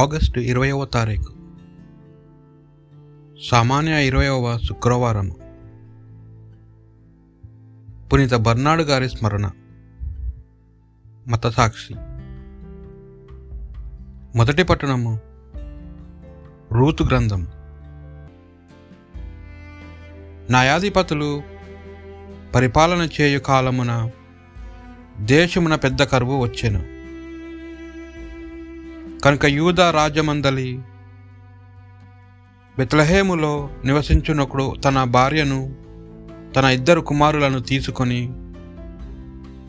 August 20వ తారీఖు సామాన్య 20వ శుక్రవారము. పునీత బర్నాడు గారి స్మరణ. మతసాక్షి. మొదటి పట్టణము రూతు గ్రంథం. న్యాయాధిపతులు పరిపాలన చేయు కాలమున దేశమున పెద్ద కరువు వచ్చెను. కనుక యూదా రాజమందలి బెత్లెహేములో నివసించునప్పుడు తన భార్యను తన 2 కుమారులను తీసుకొని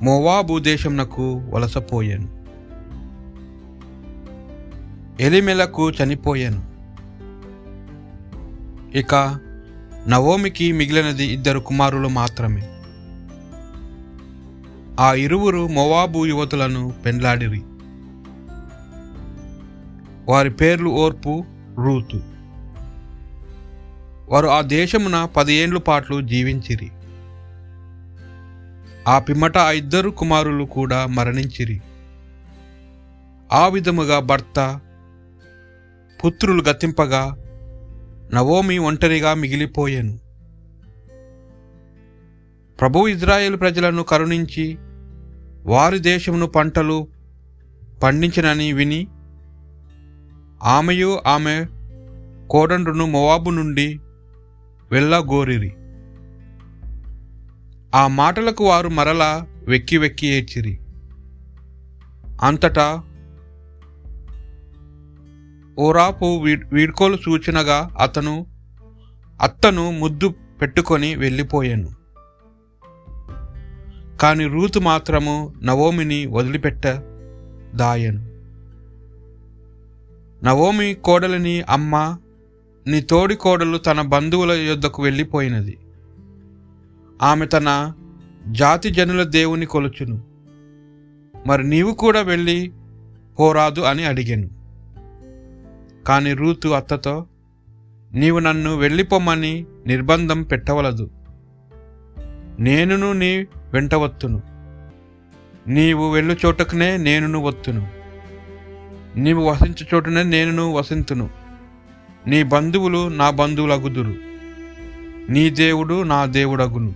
మోవాబు దేశమునకు వలసపోయాను. ఎలిమెలకు చనిపోయాను. ఇక నవోమికి మిగిలినది 2 కుమారులు మాత్రమే. ఆ 2 మోవాబు యువతులను పెండ్లాడిరి. వారి పేర్లు ఓర్పు, రూతు. వారు ఆ దేశమున 10 ఏళ్ల పాటు జీవించిరి. ఆ పిమ్మట ఆ 2 కుమారులు కూడా మరణించిరి. ఆ విధముగా భర్త పుత్రులు గతింపగా నవోమి ఒంటరిగా మిగిలిపోయాను. ప్రభు ఇజ్రాయేల్ ప్రజలను కరుణించి వారి దేశమును పంటలు పండించినని విని ఆమెయు ఆమె కోడండ్రును మోవాబు నుండి వెళ్ళగోరిరి. ఆ మాటలకు వారు మరలా వెక్కి వెక్కి ఏడ్చిరి. అంతటా ఓరాపు వీడ్కోలు సూచనగా అత్తను ముద్దు పెట్టుకొని వెళ్ళిపోయాను. కాని రూతు మాత్రము నవోమిని వదిలిపెట్టదాయను. నవోమి కోడలిని, అమ్మ, నీ తోడి కోడలు తన బంధువుల యొద్దకు వెళ్ళిపోయినది. ఆమె తన జాతి జనుల దేవుని కొలుచును. మరి నీవు కూడా వెళ్ళి పోరాదు అని అడిగాను. కాని రూతు అత్తతో, నీవు నన్ను వెళ్ళిపోమని నిర్బంధం పెట్టవలదు. నేనును నీ వెంట వత్తును. నీవు వెళ్ళు చోటకునే నేనును వత్తును. నీవు వసించు చోటనే నేనును వసింతును. నీ బంధువులు నా బంధువులగుదురు, నీ దేవుడు నా దేవుడగును.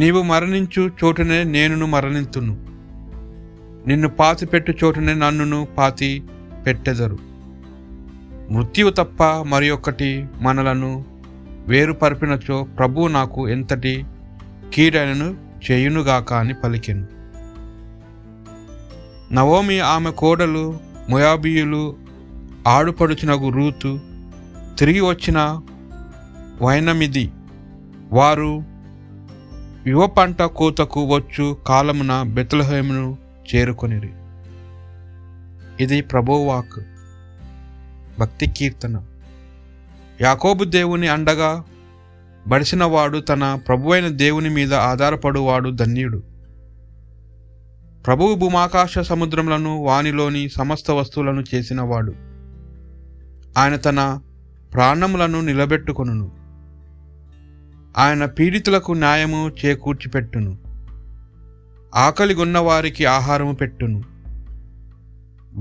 నీవు మరణించు చోటనే నేనును మరణింతును. నిన్ను పాతిపెట్టు చోటనే నన్నును పాతి పెట్టెదరు. మృత్యువు తప్ప మరి ఒక్కటి మనలను వేరుపరిపినచో ప్రభు నాకు ఎంతటి కీడైనను చేయునుగాక అని పలికెను. నవోమి, ఆమె కోడలు, మోయాబీయులు ఆడుపడుచునగు రూతు తిరిగి వచ్చిన వైనమిది. వారు యువ పంట కోతకు వచ్చు కాలమున బెత్లెహేమును చేరుకొనిరి. ఇది ప్రభువాక్. భక్తి కీర్తన. యాకోబు దేవుని అండగా బడిసినవాడు, తన ప్రభువైన దేవుని మీద ఆధారపడువాడు ధన్యుడు. ప్రభువు భూమాకాశ సముద్రములను వానిలోని సమస్త వస్తువులను చేసినవాడు. ఆయన తన ప్రాణములను నిలబెట్టుకొనును. ఆయన పీడితులకు న్యాయము చేకూర్చిపెట్టును. ఆకలిగొన్న వారికి ఆహారము పెట్టును.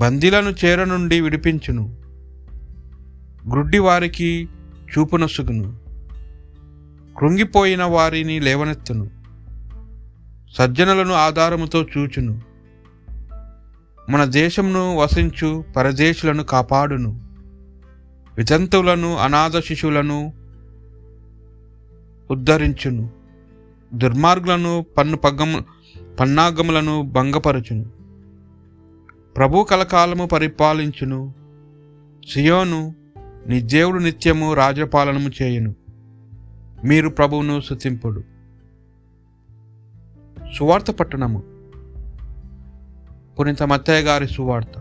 బందీలను చేర నుండి విడిపించును. గ్రుడ్డి వారికి చూపునొసుగును. కృంగిపోయిన వారిని లేవనెత్తును. సజ్జనులను ఆధారముతో చూచును. మన దేశమును వసించు పరదేశులను కాపాడును. వితంతువులను, అనాథ శిశువులను ఉద్ధరించును. దుర్మార్గులను పన్నాగములను భంగపరచును. ప్రభు కలకాలము పరిపాలించును. సియోను, నీ దేవుడు నిత్యము రాజపాలనము చేయును. మీరు ప్రభువును స్తుతింపుడు. సువార్త పట్టణము. పునీత మత్తయి గారి సువార్త.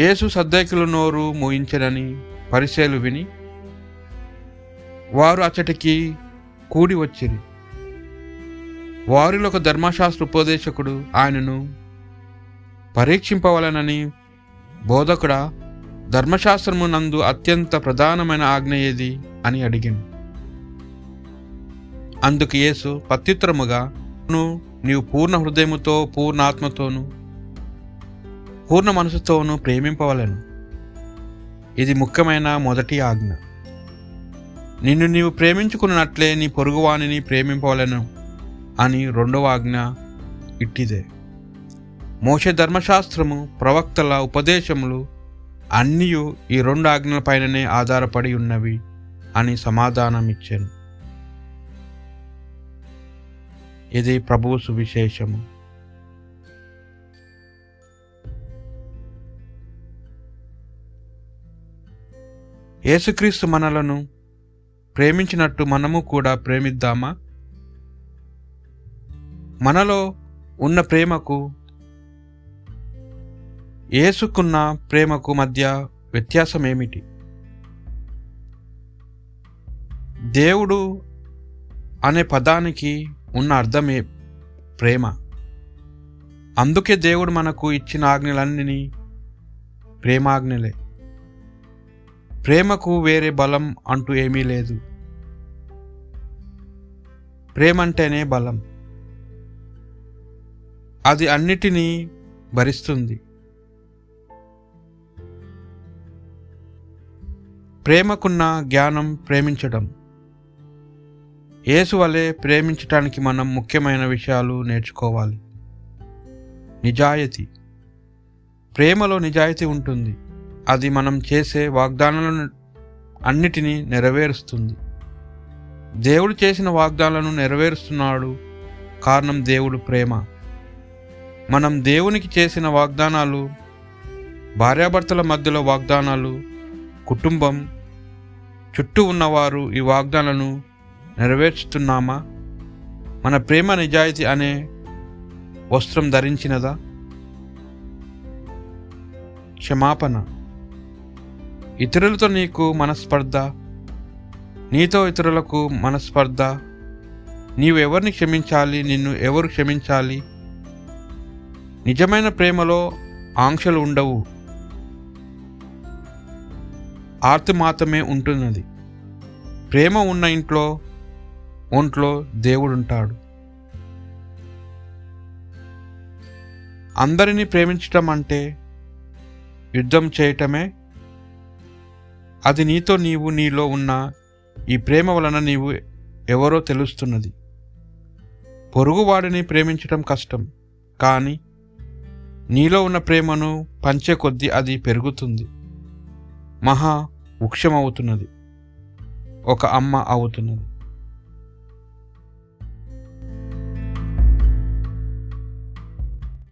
యేసు సద్దైకులు నోరు మూయించెనని పరిసయ్యులు విని వారు అచ్చటికి కూడి వచ్చిరి. వారిలో ఒక ధర్మశాస్త్ర ఉపదేశకుడు ఆయనను పరీక్షింపవలనని, బోధకుడా, ధర్మశాస్త్రము నందు అత్యంత ప్రధానమైన ఆజ్ఞ ఏది అని అడిగాను. అందుకు యేసు ప్రత్యుత్తరముగా, నీవు పూర్ణ హృదయముతో, పూర్ణ ఆత్మతోను, పూర్ణ మనసుతోనూ ప్రేమింపవలను. ఇది ముఖ్యమైన మొదటి ఆజ్ఞ. నిన్ను నీవు ప్రేమించుకున్నట్లే నీ పొరుగువానిని ప్రేమింపవలను అని రెండవ ఆజ్ఞ ఇట్టిదే. మోషే ధర్మశాస్త్రము, ప్రవక్తల ఉపదేశములు అన్నీ ఈ రెండు ఆజ్ఞలపైననే ఆధారపడి ఉన్నవి అని సమాధానమిచ్చాను. ఇది ప్రభువు సువిశేషము. యేసుక్రీస్తు మనలను ప్రేమించినట్టు మనము కూడా ప్రేమిద్దామా? మనలో ఉన్న ప్రేమకు, యేసుకున్న ప్రేమకు మధ్య వ్యత్యాసం ఏమిటి? దేవుడు అనే పదానికి ఉన్న అర్థమే ప్రేమ. అందుకే దేవుడు మనకు ఇచ్చిన ఆజ్ఞలన్నీ ప్రేమాజ్ఞలే. ప్రేమకు వేరే బలం అంటూ ఏమీ లేదు. ప్రేమంటేనే బలం. అది అన్నిటినీ భరిస్తుంది. ప్రేమకున్న జ్ఞానం ప్రేమించడం. యేసు వలె ప్రేమించటానికి మనం ముఖ్యమైన విషయాలు నేర్చుకోవాలి. నిజాయితీ. ప్రేమలో నిజాయితీ ఉంటుంది. అది మనం చేసే వాగ్దానాలను అన్నిటినీ నెరవేరుస్తుంది. దేవుడు చేసిన వాగ్దానాలను నెరవేరుస్తున్నాడు. కారణం దేవుడు ప్రేమ. మనం దేవునికి చేసిన వాగ్దానాలు, భార్యాభర్తల మధ్యలో వాగ్దానాలు, కుటుంబం చుట్టూ ఉన్నవారు ఈ వాగ్దానాలను నెరవేర్చుతున్నామా? మన ప్రేమ నిజాయితీ అనే వస్త్రం ధరించినదా? క్షమాపణ. ఇతరులతో నీకు మనస్పర్ధ, నీతో ఇతరులకు మనస్పర్ధ. నీవెవరిని క్షమించాలి, నిన్ను ఎవరు క్షమించాలి? నిజమైన ప్రేమలో ఆంక్షలు ఉండవు. ఆర్తి మాత్రమే ఉంటున్నది. ప్రేమ ఉన్న ఒంట్లో దేవుడుంటాడు. అందరినీ ప్రేమించటం అంటే యుద్ధం చేయటమే. అది నీతో నీవు, నీలో ఉన్న ఈ ప్రేమ వలన నీవు ఎవరో తెలుస్తున్నది. పొరుగువాడిని ప్రేమించటం కష్టం, కానీ నీలో ఉన్న ప్రేమను పంచే కొద్దీ అది పెరుగుతుంది, మహా వృక్షమవుతున్నది, ఒక అమ్మ అవుతున్నది.